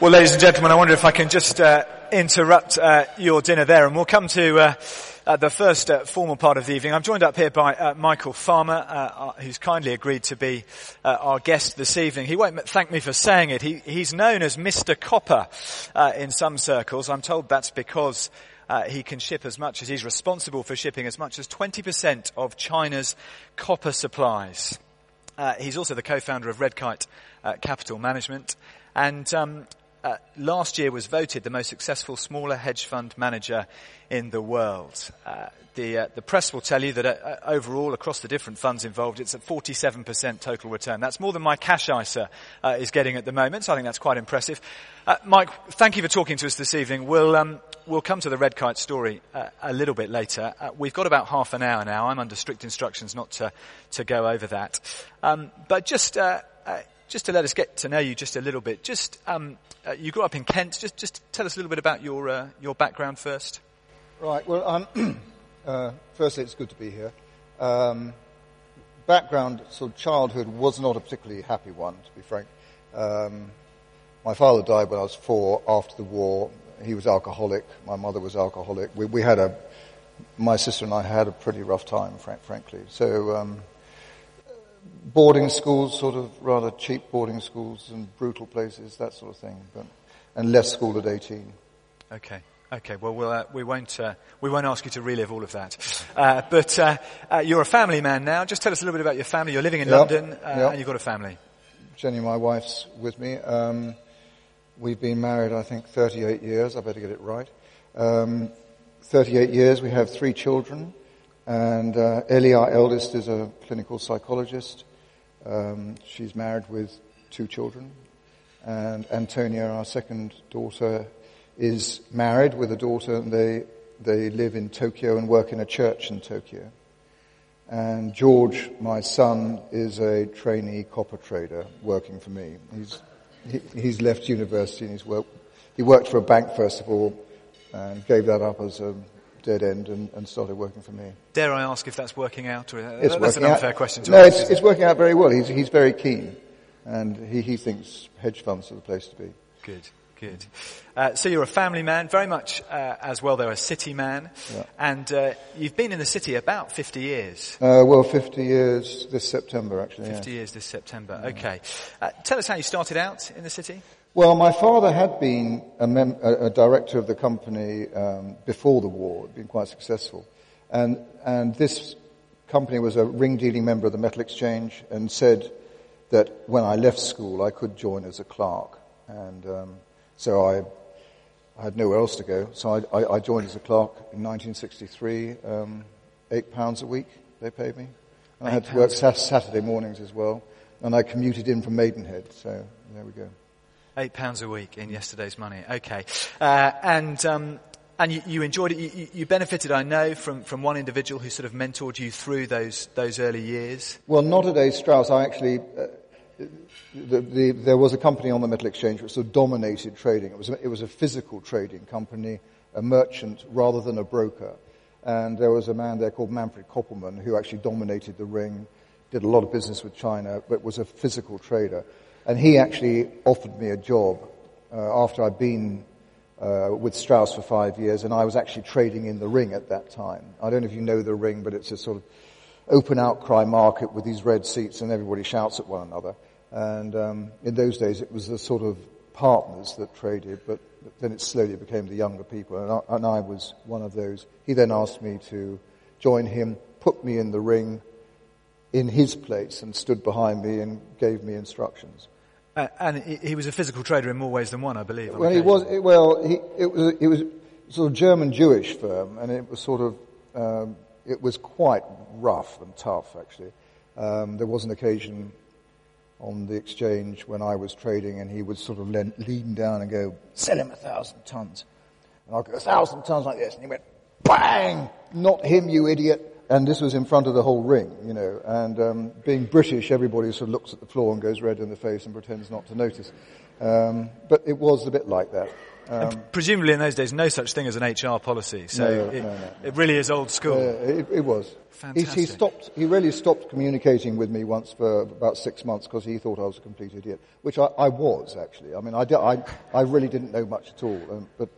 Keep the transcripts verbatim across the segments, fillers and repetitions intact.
Well, ladies and gentlemen, I wonder if I can just uh, interrupt uh, your dinner there, and we'll come to uh, uh, the first uh, formal part of the evening. I'm joined up here by uh, Michael Farmer, uh, who's kindly agreed to be uh, our guest this evening. He won't thank me for saying it. He, he's known as Mister Copper uh, in some circles. I'm told that's because uh, he can ship as much as he's responsible for shipping as much as twenty percent of China's copper supplies. Uh, he's also the co-founder of Red Kite uh, Capital Management, and um, Uh, last year was voted the most successful smaller hedge fund manager in the world. Uh, the, uh, the press will tell you that uh, overall, across the different funds involved, it's a forty-seven percent total return. That's more than my Cash ISA uh, is getting at the moment, so I think that's quite impressive. Uh, Mike, thank you for talking to us this evening. We'll, um, we'll come to the Red Kite story uh, a little bit later. Uh, we've got about half an hour now. I'm under strict instructions not to, to go over that. Um, but just... Uh, uh, Just to let us get to know you just a little bit, just um, uh, you grew up in Kent. Just, just tell us a little bit about your uh, your background first. Right. Well, um, uh, firstly, it's good to be here. Um, background, sort of childhood was not a particularly happy one, to be frank. Um, my father died when I was four after the war. He was alcoholic. My mother was alcoholic. We, we had a, my sister and I had a pretty rough time, frank, frankly. So. Um, Boarding schools, sort of rather cheap boarding schools and brutal places, that sort of thing. But and left school at eighteen. Okay, okay. Well, we'll uh, we won't uh, we won't ask you to relive all of that. Uh, but uh, uh, you're a family man now. Just tell us a little bit about your family. You're living in yep. London, uh, yep. and you've got a family. Jenny, my wife's with me. Um, we've been married, I think, thirty-eight years. I better get it right. Um, thirty-eight years. We have three children, and uh, Ellie, our eldest, is a clinical psychologist. Um, she's married with two children, and Antonia, our second daughter, is married with a daughter, and they they live in Tokyo and work in a church in Tokyo. And George, my son, is a trainee copper trader working for me. He's he, he's left university and he's worked. He worked for a bank first of all, and gave that up as a dead end and, and started working for me. Dare I ask if that's working out? Or, uh, that's an unfair out. question to no, ask. No, it's, it's working out very well. He's, he's very keen, and he, he thinks hedge funds are the place to be. Good, good. Uh, so you're a family man, very much uh, as well, though, a city man, yeah. and uh, you've been in the city about fifty years. Uh, well, fifty years this September, actually. fifty yeah. years this September, mm. okay. Uh, tell us how you started out in the city. Well, my father had been a, mem- a director of the company um, before the war. It'd been quite successful, and and this company was a ring dealing member of the metal exchange, and said that when I left school I could join as a clerk, and um, so I I had nowhere else to go, so I, I, I joined as a clerk in nineteen sixty-three. Um, eight pounds a week they paid me, and I had to work sa- Saturday mornings as well, and I commuted in from Maidenhead. So there we go. Eight pounds a week in yesterday's money. Okay, uh, and um, and you, you enjoyed it. You, you benefited, I know, from, from one individual who sort of mentored you through those those early years. Well, not at A. Strauss. I actually uh, the, the, there was a company on the metal exchange which sort of dominated trading. It was a, it was a physical trading company, a merchant rather than a broker. And there was a man there called Manfred Koppelman who actually dominated the ring, did a lot of business with China, but was a physical trader. And he actually offered me a job uh, after I'd been uh, with Strauss for five years, and I was actually trading in the ring at that time. I don't know if you know the ring, but it's a sort of open outcry market with these red seats, and everybody shouts at one another. And um, in those days, it was the sort of partners that traded, but then it slowly became the younger people, and I, and I was one of those. He then asked me to join him, put me in the ring in his place, and stood behind me and gave me instructions. Uh, and he was a physical trader in more ways than one, I believe. Well, he was. It, well, he, it was. It was sort of German-Jewish firm, and it was sort of. Um, it was quite rough and tough, actually. Um, there was an occasion on the exchange when I was trading, and he would sort of lean, lean down and go, "Sell him a thousand tons," and I'll go, "A thousand tons like this," and he went, "Bang! Not him, you idiot!" And this was in front of the whole ring, you know, and um, being British, everybody sort of looks at the floor and goes red in the face and pretends not to notice. Um, but it was a bit like that. Um, presumably in those days, no such thing as an H R policy. So no, it, no, no, no. It really is old school. Uh, it, it was. Fantastic. He, he stopped. He really stopped communicating with me once for about six months because he thought I was a complete idiot, which I, I was actually. I mean, I, did, I, I really didn't know much at all, um, but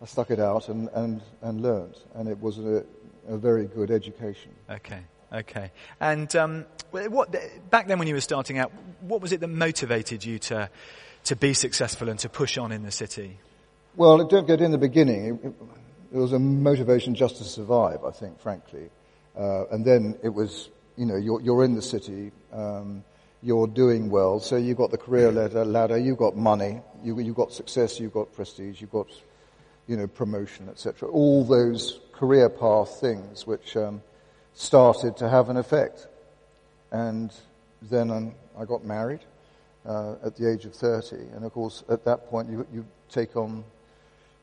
I stuck it out and and, and learned, and it was a, a very good education. Okay. Okay. And um, what back then when you were starting out, what was it that motivated you to to be successful and to push on in the city? Well, don't get in the beginning. It, it was a motivation just to survive, I think, frankly. Uh, and then it was, you know, you're, you're in the city, um, you're doing well, so you've got the career ladder, ladder you've got money, you, you've got success, you've got prestige, you've got, you know, promotion, et cetera. All those career path things which um, started to have an effect. And then um, I got married uh, at the age of thirty, and of course, at that point, you, you take on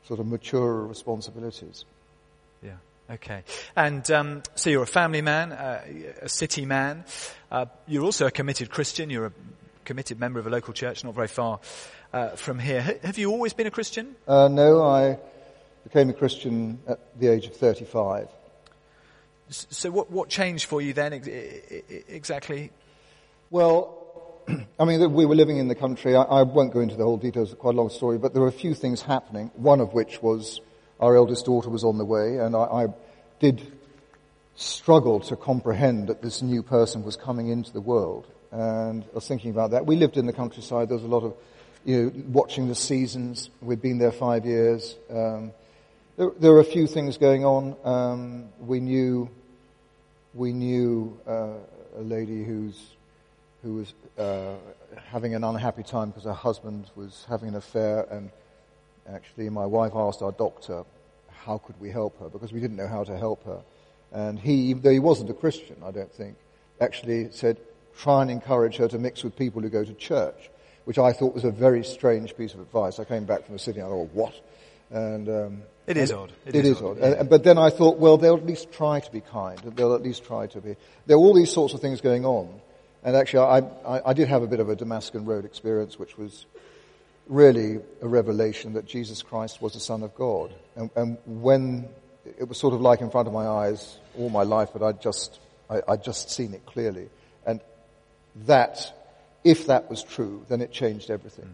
sort of mature responsibilities. Yeah, okay. And um, so you're a family man, uh, a city man. Uh, you're also a committed Christian. You're a committed member of a local church not very far uh, from here. H- have you always been a Christian? Uh, no, I became a Christian at the age of thirty-five. S- so what, what changed for you then ex- exactly? Well, I mean, we were living in the country. I, I won't go into the whole details, it's quite a long story, but there were a few things happening, one of which was our eldest daughter was on the way, and I, I did struggle to comprehend that this new person was coming into the world, and I was thinking about that. We lived in the countryside. There was a lot of, you know, watching the seasons. We'd been there five years. Um, there, there were a few things going on. Um, we knew, we knew uh, a lady who's who was uh, having an unhappy time because her husband was having an affair, and actually my wife asked our doctor how could we help her, because we didn't know how to help her. And he, though he wasn't a Christian, I don't think, actually said, try and encourage her to mix with people who go to church, which I thought was a very strange piece of advice. I came back from the city and I thought, what? And um, It is odd. It, it is, is odd. odd. Yeah. And, but then I thought, well, they'll at least try to be kind. They'll at least try to be... There were all these sorts of things going on. And actually, I, I, I did have a bit of a Damascus Road experience, which was really a revelation that Jesus Christ was the Son of God. And, and when it was sort of like in front of my eyes all my life, but I'd just, I, I'd just seen it clearly. And that, if that was true, then it changed everything.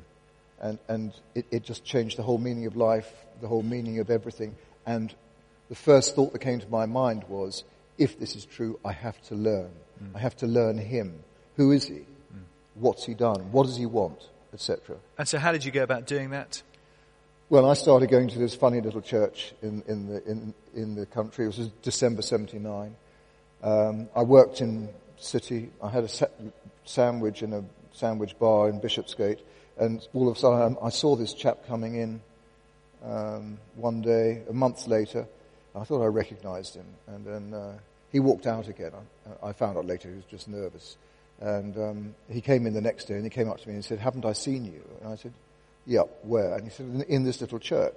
Mm. And, and it, it just changed the whole meaning of life, the whole meaning of everything. And the first thought that came to my mind was, if this is true, I have to learn. Mm. I have to learn him. Who is he? Mm. What's he done? What does he want? et cetera. And so how did you go about doing that? Well, I started going to this funny little church in, in, the, in, in the country. It was December seventy-nine. Um, I worked in city. I had a sa- sandwich in a sandwich bar in Bishopsgate. And all of a sudden, I saw this chap coming in um, one day, a month later. I thought I recognized him. And then uh, he walked out again. I, I found out later he was just nervous. And um, he came in the next day, and he came up to me and said, haven't I seen you? And I said, yeah, where? And he said, in, in this little church.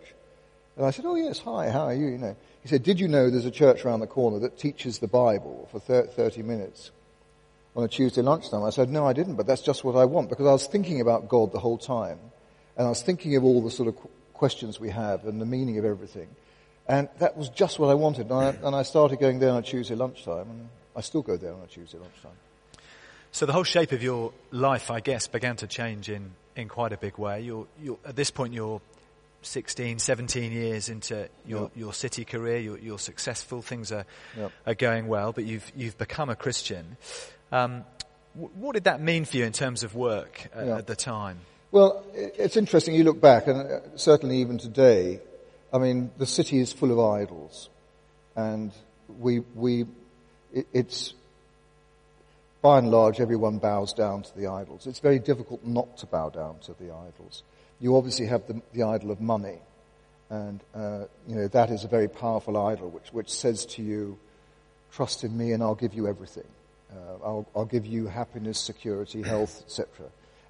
And I said, oh, yes, hi, how are you? You know. He said, did you know there's a church around the corner that teaches the Bible for thirty minutes on a Tuesday lunchtime? I said, no, I didn't, but that's just what I want, because I was thinking about God the whole time, and I was thinking of all the sort of qu- questions we have and the meaning of everything. And that was just what I wanted. And I, and I started going there on a Tuesday lunchtime, and I still go there on a Tuesday lunchtime. So the whole shape of your life, I guess, began to change in, in quite a big way. You're, you're, at this point, you're sixteen, seventeen years into your, yep. your city career. You're, you're successful. Things are yep. are going well, but you've you've become a Christian. Um, w- what did that mean for you in terms of work at, yep. at the time? Well, it's interesting. You look back, and certainly even today, I mean, the city is full of idols, and we we it, it's. By and large, everyone bows down to the idols. It's very difficult not to bow down to the idols. You obviously have the, the idol of money, and uh, you know that is a very powerful idol, which which says to you, "Trust in me, and I'll give you everything. Uh, I'll, I'll give you happiness, security, health, et cetera,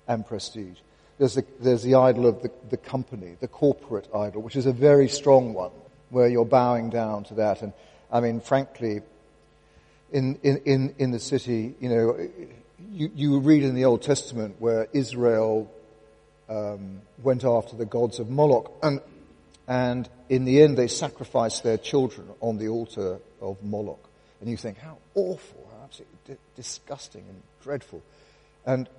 and prestige." There's the there's the idol of the, the company, the corporate idol, which is a very strong one, where you're bowing down to that. And I mean, frankly. In, in, in the city, you know, you, you read in the Old Testament where Israel um, went after the gods of Moloch, and And in the end, they sacrificed their children on the altar of Moloch. And you think, how awful, how absolutely di- disgusting and dreadful. And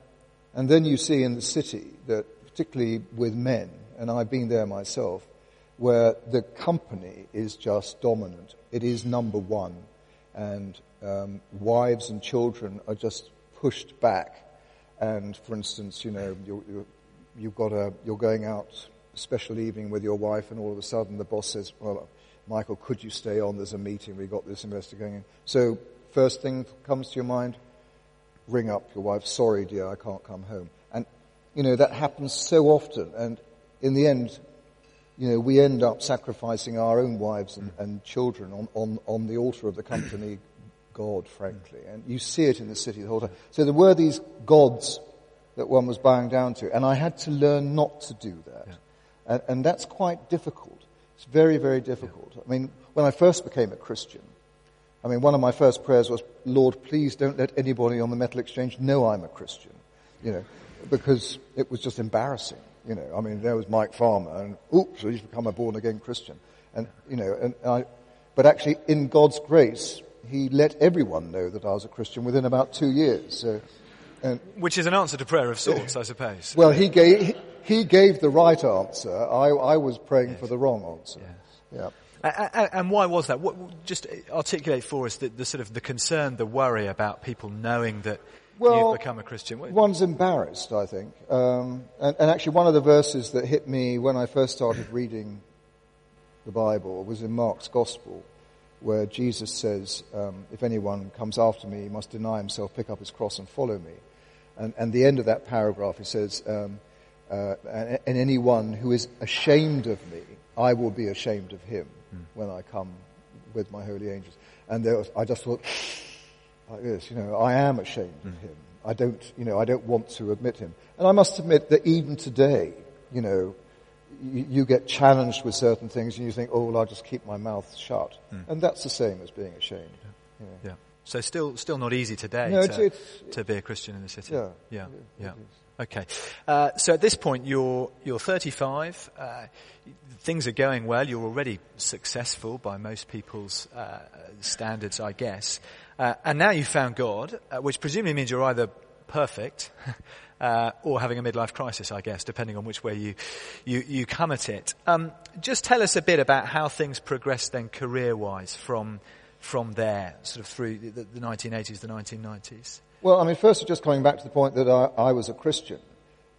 and then you see in the city that, particularly with men, and I've been there myself, where the company is just dominant. It is number one. And um, wives and children are just pushed back. And, for instance, you know, you're, you're, you've got a, you're going out special evening with your wife, and all of a sudden the boss says, well, Michael, could you stay on? There's a meeting. We've got this investor going in. So first thing comes to your mind, ring up your wife. Sorry, dear, I can't come home. And, you know, that happens so often. And in the end, you know, we end up sacrificing our own wives and, and children on, on, on the altar of the company god, frankly. And you see it in the city the whole time. So there were these gods that one was bowing down to. And I had to learn not to do that. Yeah. And, and that's quite difficult. It's very, very difficult. I mean, when I first became a Christian, I mean, one of my first prayers was, Lord, please don't let anybody on the metal exchange know I'm a Christian, you know, because it was just embarrassing, you know. I mean, there was Mike Farmer, and oops, he's become a born-again Christian. And, you know, and I, but actually, in God's grace, he let everyone know that I was a Christian within about two years. So, and, which is an answer to prayer of sorts, I suppose. Well, he gave... He, He gave the right answer. I, I was praying yes. for the wrong answer. Yes. Yeah. And, and why was that? What, just articulate for us the, the sort of the concern, the worry about people knowing that well, you've become a Christian. One's embarrassed, I think. Um, and, and actually, one of the verses that hit me when I first started reading the Bible was in Mark's Gospel, where Jesus says, um, "If anyone comes after me, he must deny himself, pick up his cross, and follow me." And, and the end of that paragraph, he says. Um, Uh, and, and anyone who is ashamed of me, I will be ashamed of him mm. when I come with my holy angels. And there was, I just thought, like this, you know, I am ashamed mm. of him. I don't, you know, I don't want to admit him. And I must admit that even today, you know, you, you get challenged with certain things and you think, oh, well, I'll just keep my mouth shut. Mm. And that's the same as being ashamed. Yeah. You know. Yeah. So still still not easy today no, to, it's, it's, to be a Christian in the city. Yeah. Yeah. yeah. It, it Okay. Uh, so at this point, you're, you're thirty-five, uh, things are going well, you're already successful by most people's, uh, standards, I guess. Uh, and now you've found God, uh, which presumably means you're either perfect, uh, or having a midlife crisis, I guess, depending on which way you, you, you come at it. Um, just tell us a bit about how things progressed then career-wise from, from there, sort of through the, the nineteen eighties, the nineteen nineties. Well, I mean, first, just coming back to the point that I, I was a Christian.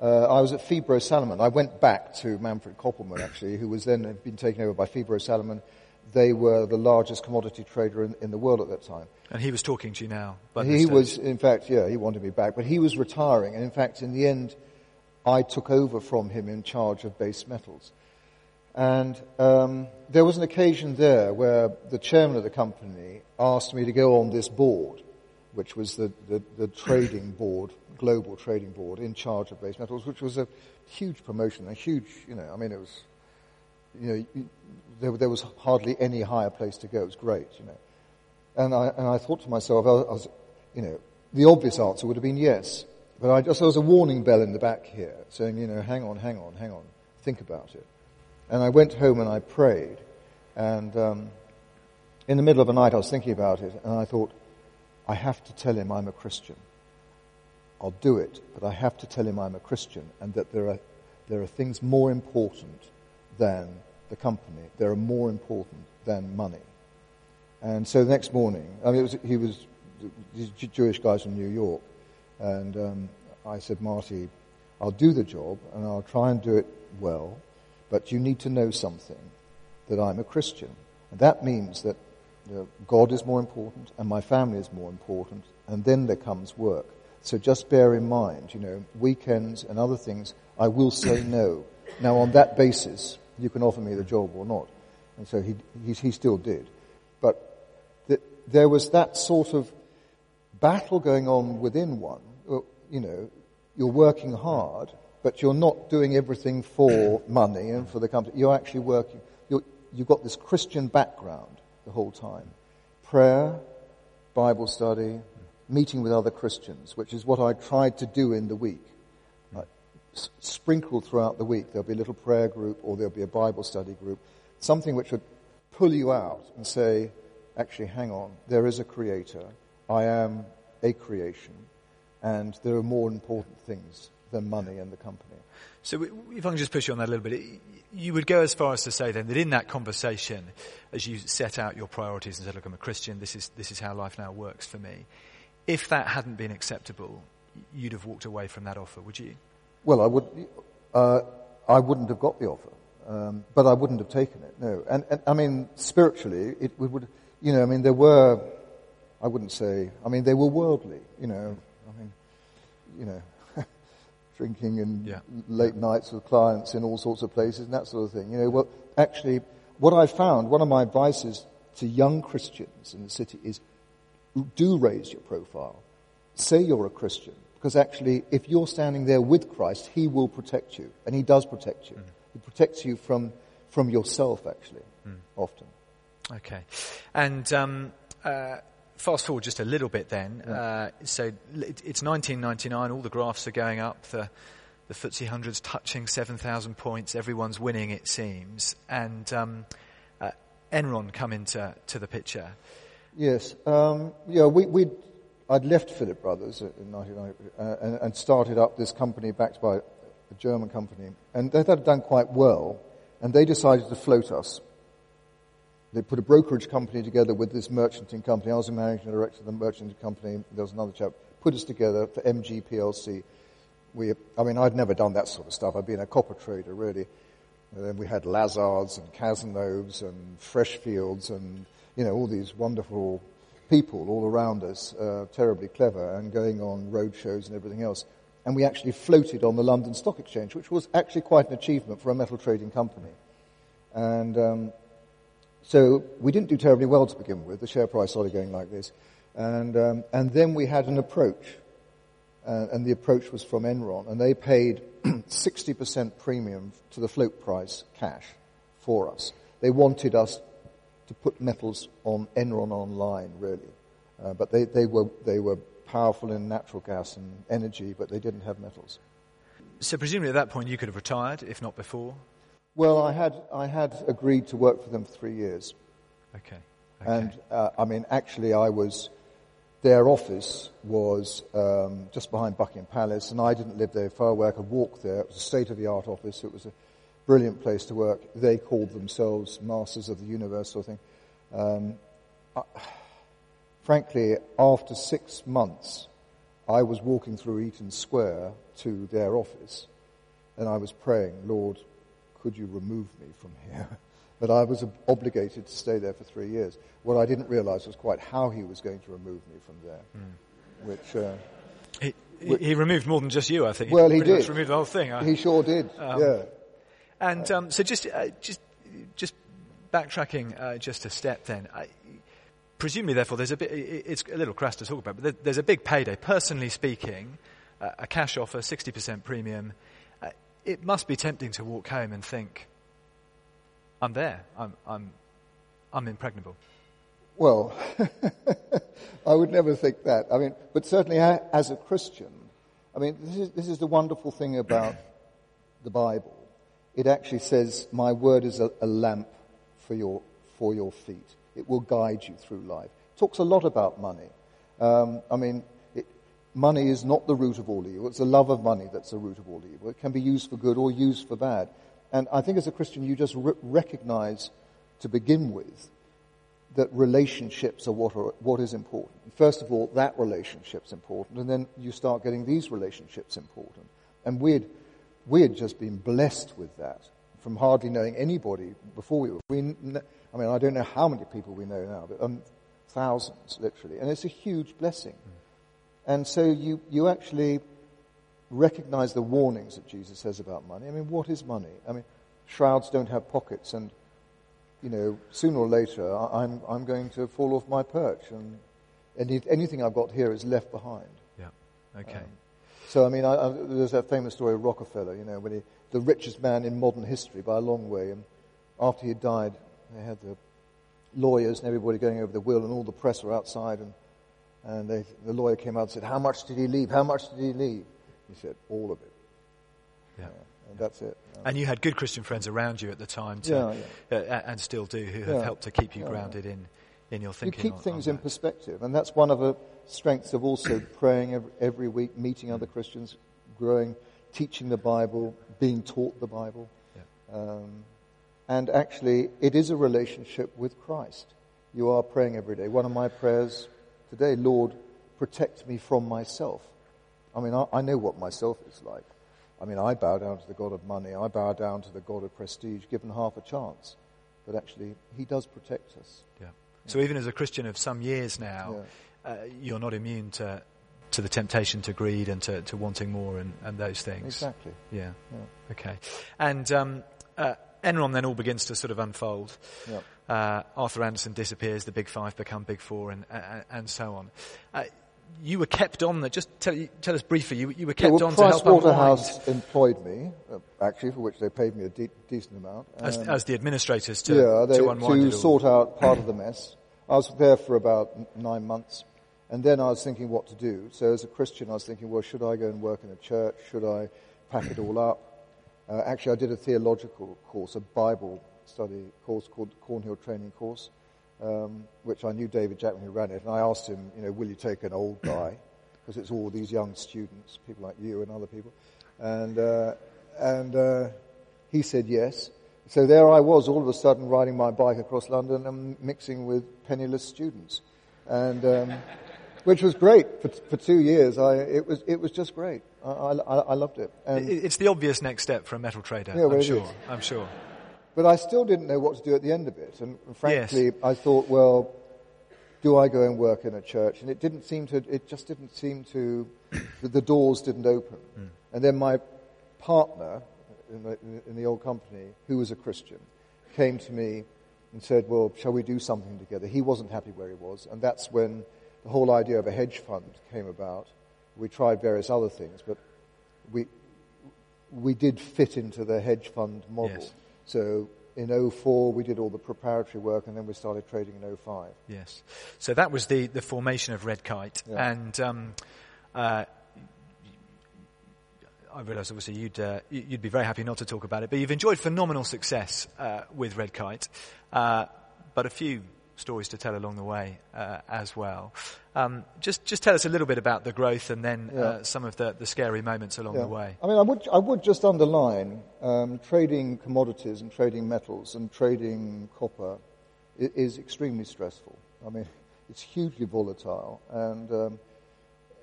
Uh, I was at Phibro Salomon. I went back to Manfred Koppelman, actually, who was then had been taken over by Phibro Salomon. They were the largest commodity trader in, in the world at that time. And he was talking to you now. He was, in fact, yeah, he wanted me back. But he was retiring. And, in fact, in the end, I took over from him in charge of base metals. And um, there was an occasion there where the chairman of the company asked me to go on this board, which was the, the, the trading board, global trading board, in charge of base metals, which was a huge promotion, a huge, you know, I mean, it was, you know, you, there, there was hardly any higher place to go. It was great, you know. And I, and I thought to myself, I was, you know, the obvious answer would have been yes. But I just, there was a warning bell in the back here saying, you know, hang on, hang on, hang on, think about it. And I went home and I prayed. And um, in the middle of the night, I was thinking about it, and I thought, I have to tell him I'm a Christian. I'll do it, but I have to tell him I'm a Christian and that there are there are things more important than the company. There are more important than money. And so the next morning, I mean, it was, he was these Jewish guys from New York, and um, I said, Marty, I'll do the job and I'll try and do it well, but you need to know something, that I'm a Christian. And that means that God is more important, and my family is more important, and then there comes work. So just bear in mind, you know, weekends and other things, I will say no. Now, on that basis, you can offer me the job or not. And so he he, he still did. But the, there was that sort of battle going on within one. You know, you're working hard, but you're not doing everything for money and for the company. You're actually working. You're, you've got this Christian background the whole time. Prayer, Bible study, meeting with other Christians, which is what I tried to do in the week. I s- sprinkled throughout the week. There'll be a little prayer group or there'll be a Bible study group, something which would pull you out and say, actually, hang on, there is a creator. I am a creation, and there are more important things than money and the company. So if I can just push you on that a little bit, you would go as far as to say then that in that conversation, as you set out your priorities and said, look, I'm a Christian, this is this is how life now works for me, if that hadn't been acceptable, you'd have walked away from that offer, would you? Well, I, would, uh, I wouldn't have got the offer, um, but I wouldn't have taken it, no. And, and I mean, spiritually, it would, you know, I mean, there were, I wouldn't say, I mean, they were worldly, you know, I mean, you know, drinking and yeah. late nights with clients in all sorts of places and that sort of thing. You know, well, actually, what I found, one of my advices to young Christians in the city is do raise your profile. Say you're a Christian, because actually, if you're standing there with Christ, he will protect you, and he does protect you. Mm. He protects you from from yourself, actually, mm. often. Okay. And um, uh, fast forward just a little bit then. Yeah. Uh, so it, it's nineteen ninety-nine, all the graphs are going up, the, the F T S E one hundred's touching seven thousand points, everyone's winning, it seems. And um, uh, Enron come into to the picture. Yes. Um, yeah, we, we'd, I'd left Philip Brothers in nineteen ninety uh, and, and started up this company backed by a German company. And that had done quite well, and they decided to float us. They put a brokerage company together with this merchanting company. I was the managing director of the merchanting company. There was another chap put us together for M G P L C. We, I mean, I'd never done that sort of stuff. I'd been a copper trader, really. And then we had Lazards and Casanoves and Freshfields and, you know, all these wonderful people all around us, uh, terribly clever, and going on road shows and everything else. And we actually floated on the London Stock Exchange, which was actually quite an achievement for a metal trading company. And... Um, So we didn't do terribly well to begin with. The share price started going like this. And um, and then we had an approach. Uh, and the approach was from Enron. And they paid sixty percent premium to the float price cash for us. They wanted us to put metals on Enron online, really. Uh, but they, they were they were powerful in natural gas and energy, but they didn't have metals. So presumably at that point you could have retired, if not before? Well, I had I had agreed to work for them for three years. Okay. okay. And, uh, I mean, actually I was, their office was um, just behind Buckingham Palace, and I didn't live there far away. I could walk there. It was a state-of-the-art office. It was a brilliant place to work. They called themselves Masters of the Universe sort of thing. Um, I, frankly, after six months, I was walking through Eaton Square to their office, and I was praying, Lord, could you remove me from here? But I was obligated to stay there for three years. What I didn't realize was quite how he was going to remove me from there. Mm. Which, uh, he, which he removed more than just you, I think. Well, he, he did. He removed the whole thing. I, he sure did, um, yeah. And um, so just uh, just just backtracking uh, just a step then. I, presumably, therefore, there's a bit, it's a little crass to talk about, but there's a big payday. Personally speaking, uh, a cash offer, sixty percent premium, it must be tempting to walk home and think, I'm there, I'm I'm, I'm impregnable. Well, I would never think that. I mean, but certainly as a Christian, I mean, this is, this is the wonderful thing about the Bible. It actually says, my word is a, a lamp for your for your feet. It will guide you through life. It talks a lot about money. Um, I mean... Money is not the root of all evil. It's the love of money that's the root of all evil. It can be used for good or used for bad. And I think as a Christian, you just re- recognize to begin with that relationships are what are, what is important. First of all, that relationship's important, and then you start getting these relationships important. And we'd, we'd just been blessed with that from hardly knowing anybody before we were. We, I mean, I don't know how many people we know now, but um, thousands, literally. And it's a huge blessing. Mm. And so you, you actually recognize the warnings that Jesus says about money. I mean, what is money? I mean, shrouds don't have pockets, and, you know, sooner or later, I'm I'm going to fall off my perch, and any, anything I've got here is left behind. Yeah, okay. Um, so, I mean, I, I, there's that famous story of Rockefeller, you know, when he, the richest man in modern history by a long way, and after he died, they had the lawyers and everybody going over the will, and all the press were outside, and And they, the lawyer came out and said, how much did he leave? How much did he leave? He said, all of it. Yeah. Uh, and that's it. Um, and you had good Christian friends around you at the time, to, yeah, yeah. Uh, and still do, who have yeah. helped to keep you yeah. grounded in, in your thinking. You keep on, things on in perspective, and that's one of the strengths of also praying every, every week, meeting other Christians, growing, teaching the Bible, being taught the Bible. Yeah. Um, and actually, it is a relationship with Christ. You are praying every day. One of my prayers today, Lord, protect me from myself. I mean, I, I know what myself is like. I mean, I bow down to the God of money. I bow down to the God of prestige, given half a chance. But actually, he does protect us. Yeah. So even as a Christian of some years now, yeah. uh, you're not immune to to the temptation to greed and to, to wanting more and, and those things. Exactly. Yeah. yeah. Okay. And um, uh, Enron then all begins to sort of unfold. Yeah. Uh, Arthur Anderson disappears, the big five become big four, and and, and so on. Uh, you were kept on there. Just tell, tell us briefly, you, you were kept yeah, well, on Price to help Waterhouse unwind. employed me, uh, actually, for which they paid me a de- decent amount. Um, as, as the administrators to, yeah, they, to unwind to it all. Sort out part of the mess. I was there for about nine months, and then I was thinking what to do. So as a Christian, I was thinking, well, should I go and work in a church? Should I pack it all up? Uh, actually, I did a theological course, a Bible study course called Cornhill Training Course, um, which I knew David Jackman, who ran it, and I asked him, you know, will you take an old guy? Because it's all these young students, people like you and other people. And uh, and uh, he said yes. So there I was, all of a sudden, riding my bike across London and mixing with penniless students, and um, which was great for, for two years. I it was it was just great. I I, I loved it. And it's the obvious next step for a metal trader. Yeah, well, I'm sure. Is. I'm sure. But I still didn't know what to do at the end of it, and frankly, yes. I thought, well, do I go and work in a church? And it didn't seem to. It just didn't seem to. The doors didn't open, mm. and then my partner. In the, in the old company, who was a Christian, came to me and said, well, shall we do something together? He wasn't happy where he was, and that's when the whole idea of a hedge fund came about. We tried various other things, but we we did fit into the hedge fund model. Yes. So in oh four, we did all the preparatory work, and then we started trading in oh five. Yes. So that was the, the formation of Red Kite, yeah. and... Um, uh, I realise, obviously, you'd uh, you'd be very happy not to talk about it, but you've enjoyed phenomenal success uh, with Red Kite, uh, but a few stories to tell along the way uh, as well. Um, just just tell us a little bit about the growth and then yeah. uh, some of the, the scary moments along yeah. the way. I mean, I would I would just underline um, trading commodities and trading metals and trading copper is, is extremely stressful. I mean, it's hugely volatile and um,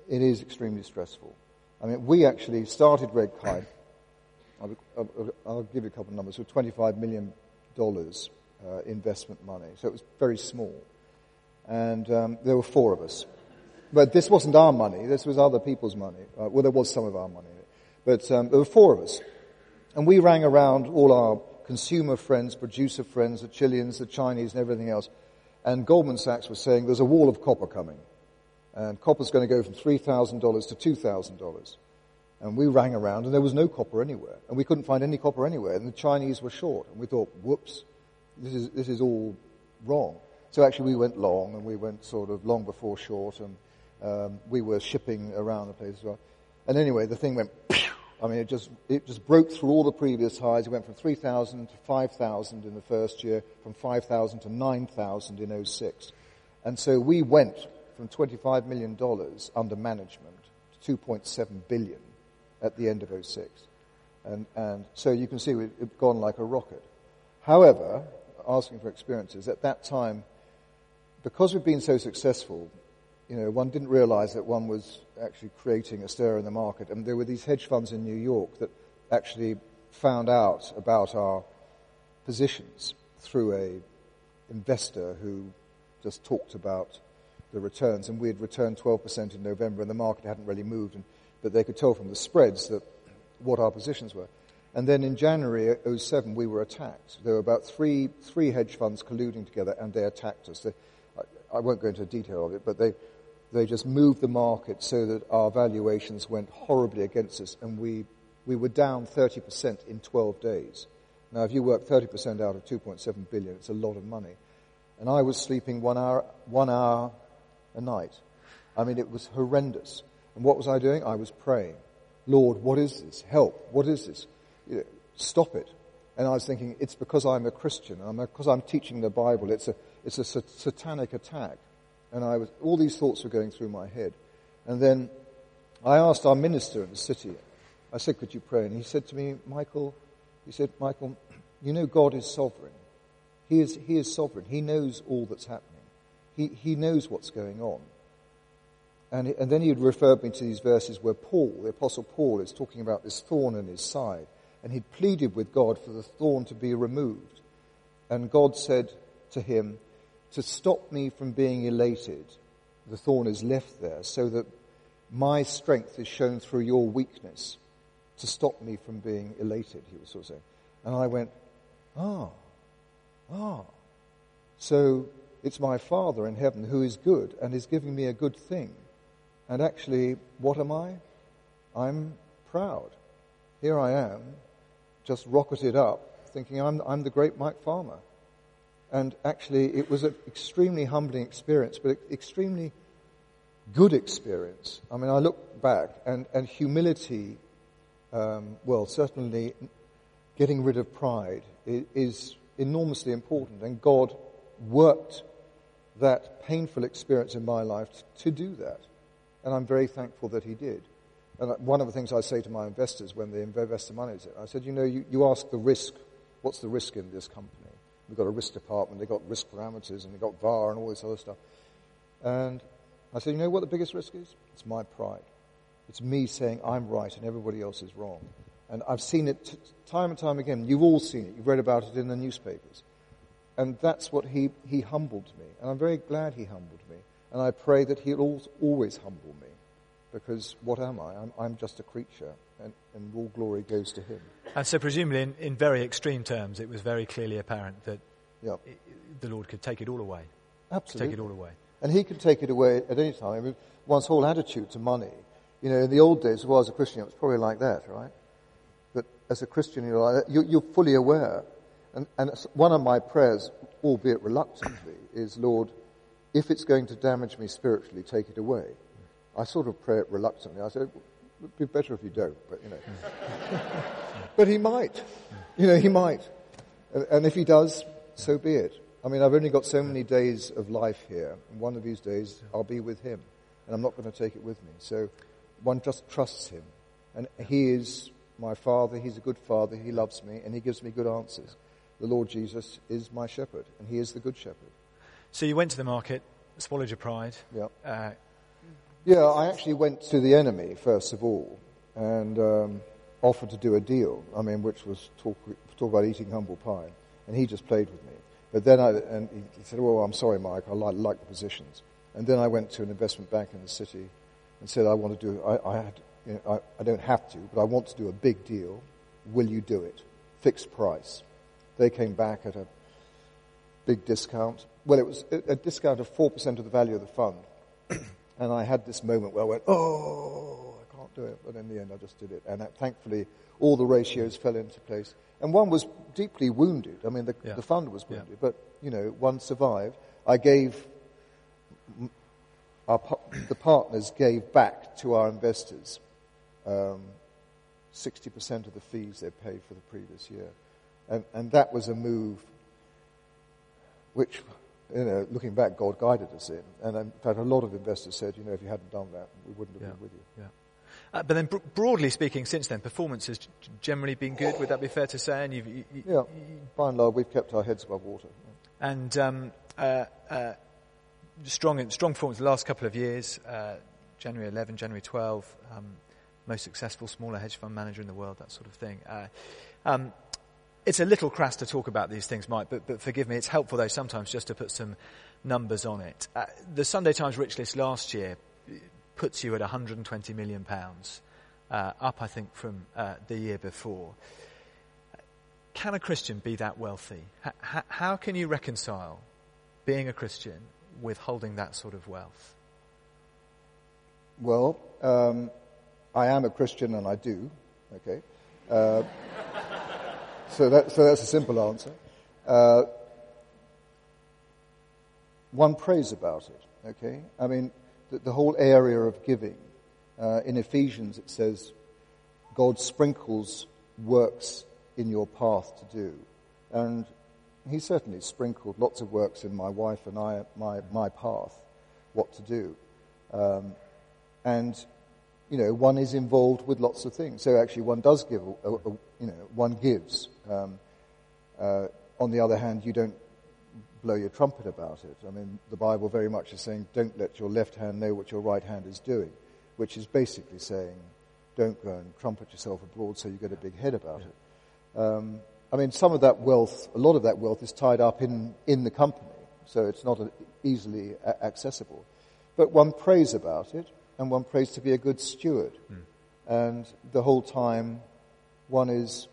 it is extremely stressful. I mean, we actually started Red Kite. I'll, I'll, I'll give you a couple of numbers. So twenty-five million dollars uh, investment money. So it was very small. And um, there were four of us. But this wasn't our money. This was other people's money. Uh, well, there was some of our money in it. But um, there were four of us. And we rang around all our consumer friends, producer friends, the Chileans, the Chinese, and everything else. And Goldman Sachs was saying, there's a wall of copper coming. And copper's going to go from three thousand dollars to two thousand dollars. And we rang around, and there was no copper anywhere. And we couldn't find any copper anywhere. And the Chinese were short. And we thought, whoops, this is this is all wrong. So actually we went long, and we went sort of long before short, and um, we were shipping around the place as well. And anyway, the thing went, I mean, it just it just broke through all the previous highs. It went from three thousand to five thousand in the first year, from five thousand to nine thousand in oh six. And so we went from twenty-five million dollars under management to two point seven billion dollars at the end of oh six. And, and so you can see it had gone like a rocket. However, asking for experiences, at that time, because we've been so successful, you know, one didn't realize that one was actually creating a stir in the market. And there were these hedge funds in New York that actually found out about our positions through an investor who just talked about the returns, and we had returned twelve percent in November, and the market hadn't really moved, and, but they could tell from the spreads that what our positions were. And then in January oh seven, we were attacked. There were about three three hedge funds colluding together, and they attacked us. They, I, I won't go into detail of it, but they they just moved the market so that our valuations went horribly against us, and we we were down thirty percent in twelve days. Now, if you work thirty percent out of two point seven billion, it's a lot of money. And I was sleeping one hour one hour. a night. I mean, it was horrendous. And what was I doing? I was praying. Lord, what is this? Help. What is this? You know, stop it. And I was thinking, it's because I'm a Christian, and I'm, because I'm teaching the Bible. It's a it's a sat- satanic attack. And I was, all these thoughts were going through my head. And then I asked our minister in the city, I said, could you pray? And he said to me, Michael, he said, Michael, you know God is sovereign. He is, he is sovereign. He knows all that's happening. He, he knows what's going on. And, and then he had referred me to these verses where Paul, the Apostle Paul, is talking about this thorn in his side. And he'd pleaded with God for the thorn to be removed. And God said to him, to stop me from being elated, the thorn is left there so that my strength is shown through your weakness. To stop me from being elated, he was sort of saying. And I went, ah, ah. So it's my Father in heaven who is good and is giving me a good thing. And actually, what am I? I'm proud. Here I am, just rocketed up, thinking I'm, I'm the great Mike Farmer. And actually, it was an extremely humbling experience, but extremely good experience. I mean, I look back, and, and humility, um, well, certainly getting rid of pride is, is enormously important. And God worked that painful experience in my life to do that. And I'm very thankful that he did. And one of the things I say to my investors when they invest their money is, I said, you know, you, you ask the risk, what's the risk in this company? We've got a risk department, they've got risk parameters, and they've got V A R and all this other stuff. And I said, you know what the biggest risk is? It's my pride. It's me saying I'm right and everybody else is wrong. And I've seen it t- time and time again. You've all seen it. You've read about it in the newspapers. And that's what he, he humbled me. And I'm very glad he humbled me. And I pray that he'll always humble me. Because what am I? I'm, I'm just a creature, and, and all glory goes to him. And so presumably, in, in very extreme terms, it was very clearly apparent that yep. it, the Lord could take it all away. Absolutely. Take it all away. And he could take it away at any time. I mean, one's whole attitude to money. You know, in the old days, well, as a Christian, it was probably like that, right? But as a Christian, you're, like that, you're, you're fully aware. And, and one of my prayers, albeit reluctantly, is, Lord, if it's going to damage me spiritually, take it away. I sort of pray it reluctantly. I said, it'd be better if you don't, but you know. But he might. You know, he might. And, and if he does, so be it. I mean, I've only got so many days of life here, and one of these days I'll be with him, and I'm not going to take it with me. So one just trusts him. And he is my Father, he's a good Father, he loves me, and he gives me good answers. The Lord Jesus is my shepherd, and he is the good shepherd. So you went to the market, swallowed your pride. Yeah. Uh, Yeah, I actually went to the enemy, first of all, and um, offered to do a deal, I mean, which was talk, talk about eating humble pie, and he just played with me. But then I, and he said, well, I'm sorry, Mike, I like, like the positions. And then I went to an investment bank in the city and said, I want to do, I, I, had, you know, I, I don't have to, but I want to do a big deal. Will you do it? Fixed price. They came back at a big discount. Well, it was a, a discount of four percent of the value of the fund. And I had this moment where I went, oh, I can't do it. But in the end, I just did it. And that, thankfully, all the ratios fell into place. And one was deeply wounded. I mean, the, yeah. the fund was wounded. Yeah. But, you know, one survived. I gave, our, the partners gave back to our investors um, sixty percent of the fees they paid for the previous year. And, and that was a move which... You know, looking back, God guided us in. And in fact, a lot of investors said, you know, if you hadn't done that, we wouldn't have yeah, been with you. Yeah. Uh, but then br- broadly speaking, since then, performance has g- generally been good. Would that be fair to say? And you've, you, you, yeah, by and large, we've kept our heads above water. Yeah. And um, uh, uh, strong strong performance the last couple of years, uh, January eleventh, January twelfth, um, most successful, smaller hedge fund manager in the world, that sort of thing. Uh, um It's a little crass to talk about these things, Mike, but, but forgive me. It's helpful, though, sometimes just to put some numbers on it. Uh, the Sunday Times Rich List last year puts you at one hundred twenty million pounds, uh, up, I think, from uh, the year before. Can a Christian be that wealthy? H- how can you reconcile being a Christian with holding that sort of wealth? Well, um, I am a Christian, and I do, okay? Uh So, that, so that's a simple answer. Uh, one prays about it, okay? I mean, the, the whole area of giving. Uh, in Ephesians it says, God sprinkles works in your path to do. And he certainly sprinkled lots of works in my wife and I, my, my path, what to do. Um, and, you know, one is involved with lots of things. So actually one does give, a, a, you know, one gives. Um, uh, on the other hand, you don't blow your trumpet about it. I mean, the Bible very much is saying, don't let your left hand know what your right hand is doing, which is basically saying, don't go and trumpet yourself abroad so you get a big head about yeah. it. Um, I mean, some of that wealth, a lot of that wealth is tied up in, in the company, so it's not easily accessible. But one prays about it, and one prays to be a good steward. Mm. And the whole time, one is,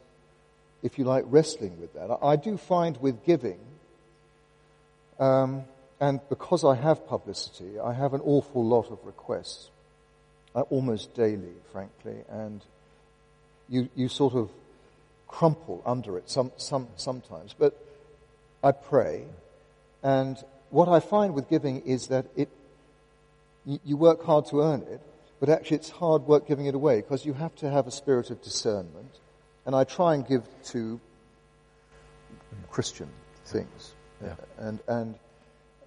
if you like, wrestling with that. I, I do find with giving, um, and because I have publicity, I have an awful lot of requests. Uh, almost daily, frankly, and you you sort of crumple under it some some sometimes. But I pray, and what I find with giving is that it you, you work hard to earn it, but actually it's hard work giving it away because you have to have a spirit of discernment. And I try and give to Christian things, yeah. and and.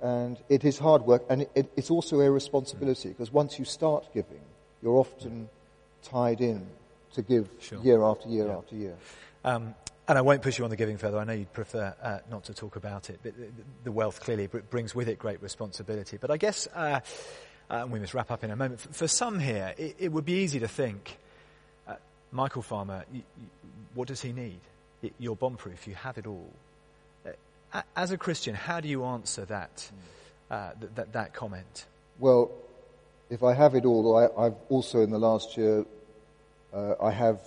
And it is hard work, and it, it's also a responsibility, because once you start giving, you're often tied in to give sure. year after year yeah. after year. Um, and I won't push you on the giving further. I know you'd prefer uh, not to talk about it, but the wealth clearly brings with it great responsibility. But I guess, uh, and we must wrap up in a moment, for some here, it, it would be easy to think, uh, Michael Farmer, you, you, what does he need? It, you're bomb-proof, you have it all. As a Christian, how do you answer that uh, that, that, that comment? Well, if I have it all, I, I've also in the last year, uh, I have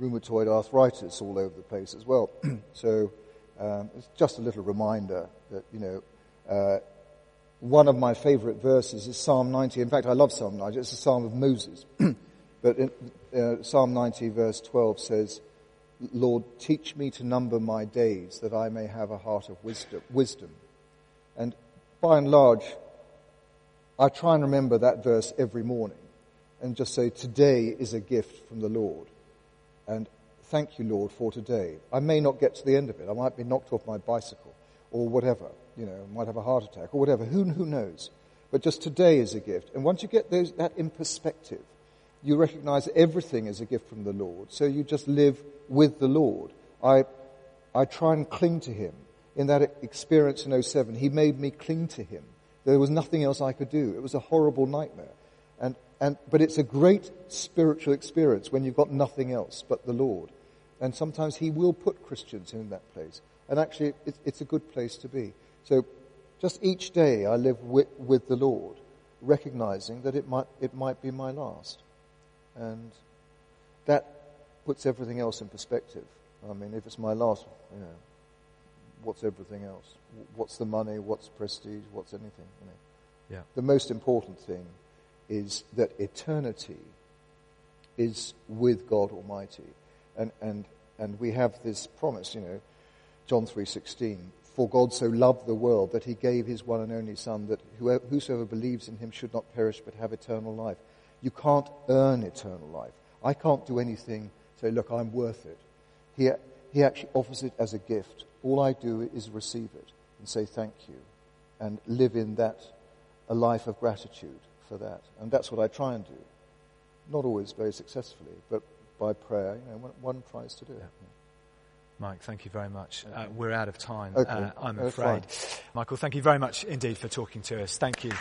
rheumatoid arthritis all over the place as well. So um, it's just a little reminder that, you know, uh, one of my favorite verses is Psalm ninety. In fact, I love Psalm ninety. It's a Psalm of Moses. But in, uh, Psalm ninety verse twelve says, Lord, teach me to number my days that I may have a heart of wisdom. Wisdom, and by and large, I try and remember that verse every morning and just say, today is a gift from the Lord. And thank you, Lord, for today. I may not get to the end of it. I might be knocked off my bicycle or whatever, you know, I might have a heart attack or whatever. Who, who knows? But just today is a gift. And once you get those, that in perspective, you recognize everything as a gift from the Lord. So you just live with the Lord. I I try and cling to him. In that experience in oh seven, he made me cling to him. There was nothing else I could do. It was a horrible nightmare. And and but it's a great spiritual experience when you've got nothing else but the Lord. And sometimes he will put Christians in that place. And actually, it's, it's a good place to be. So just each day I live with, with the Lord, recognizing that it might it might be my last. And that puts everything else in perspective. I mean, if it's my last, you know, what's everything else? What's the money? What's prestige? What's anything? You know? Yeah. The most important thing is that eternity is with God Almighty, and and and we have this promise, you know, John three sixteen. For God so loved the world that he gave his one and only Son, that whoever, whosoever believes in him should not perish but have eternal life. You can't earn eternal life. I can't do anything, say, look, I'm worth it. He, he actually offers it as a gift. All I do is receive it and say thank you and live in that, a life of gratitude for that. And that's what I try and do. Not always very successfully, but by prayer, you know, one, one tries to do it. Yeah. Mike, thank you very much. Uh, we're out of time, okay. uh, I'm afraid. Michael, thank you very much indeed for talking to us. Thank you.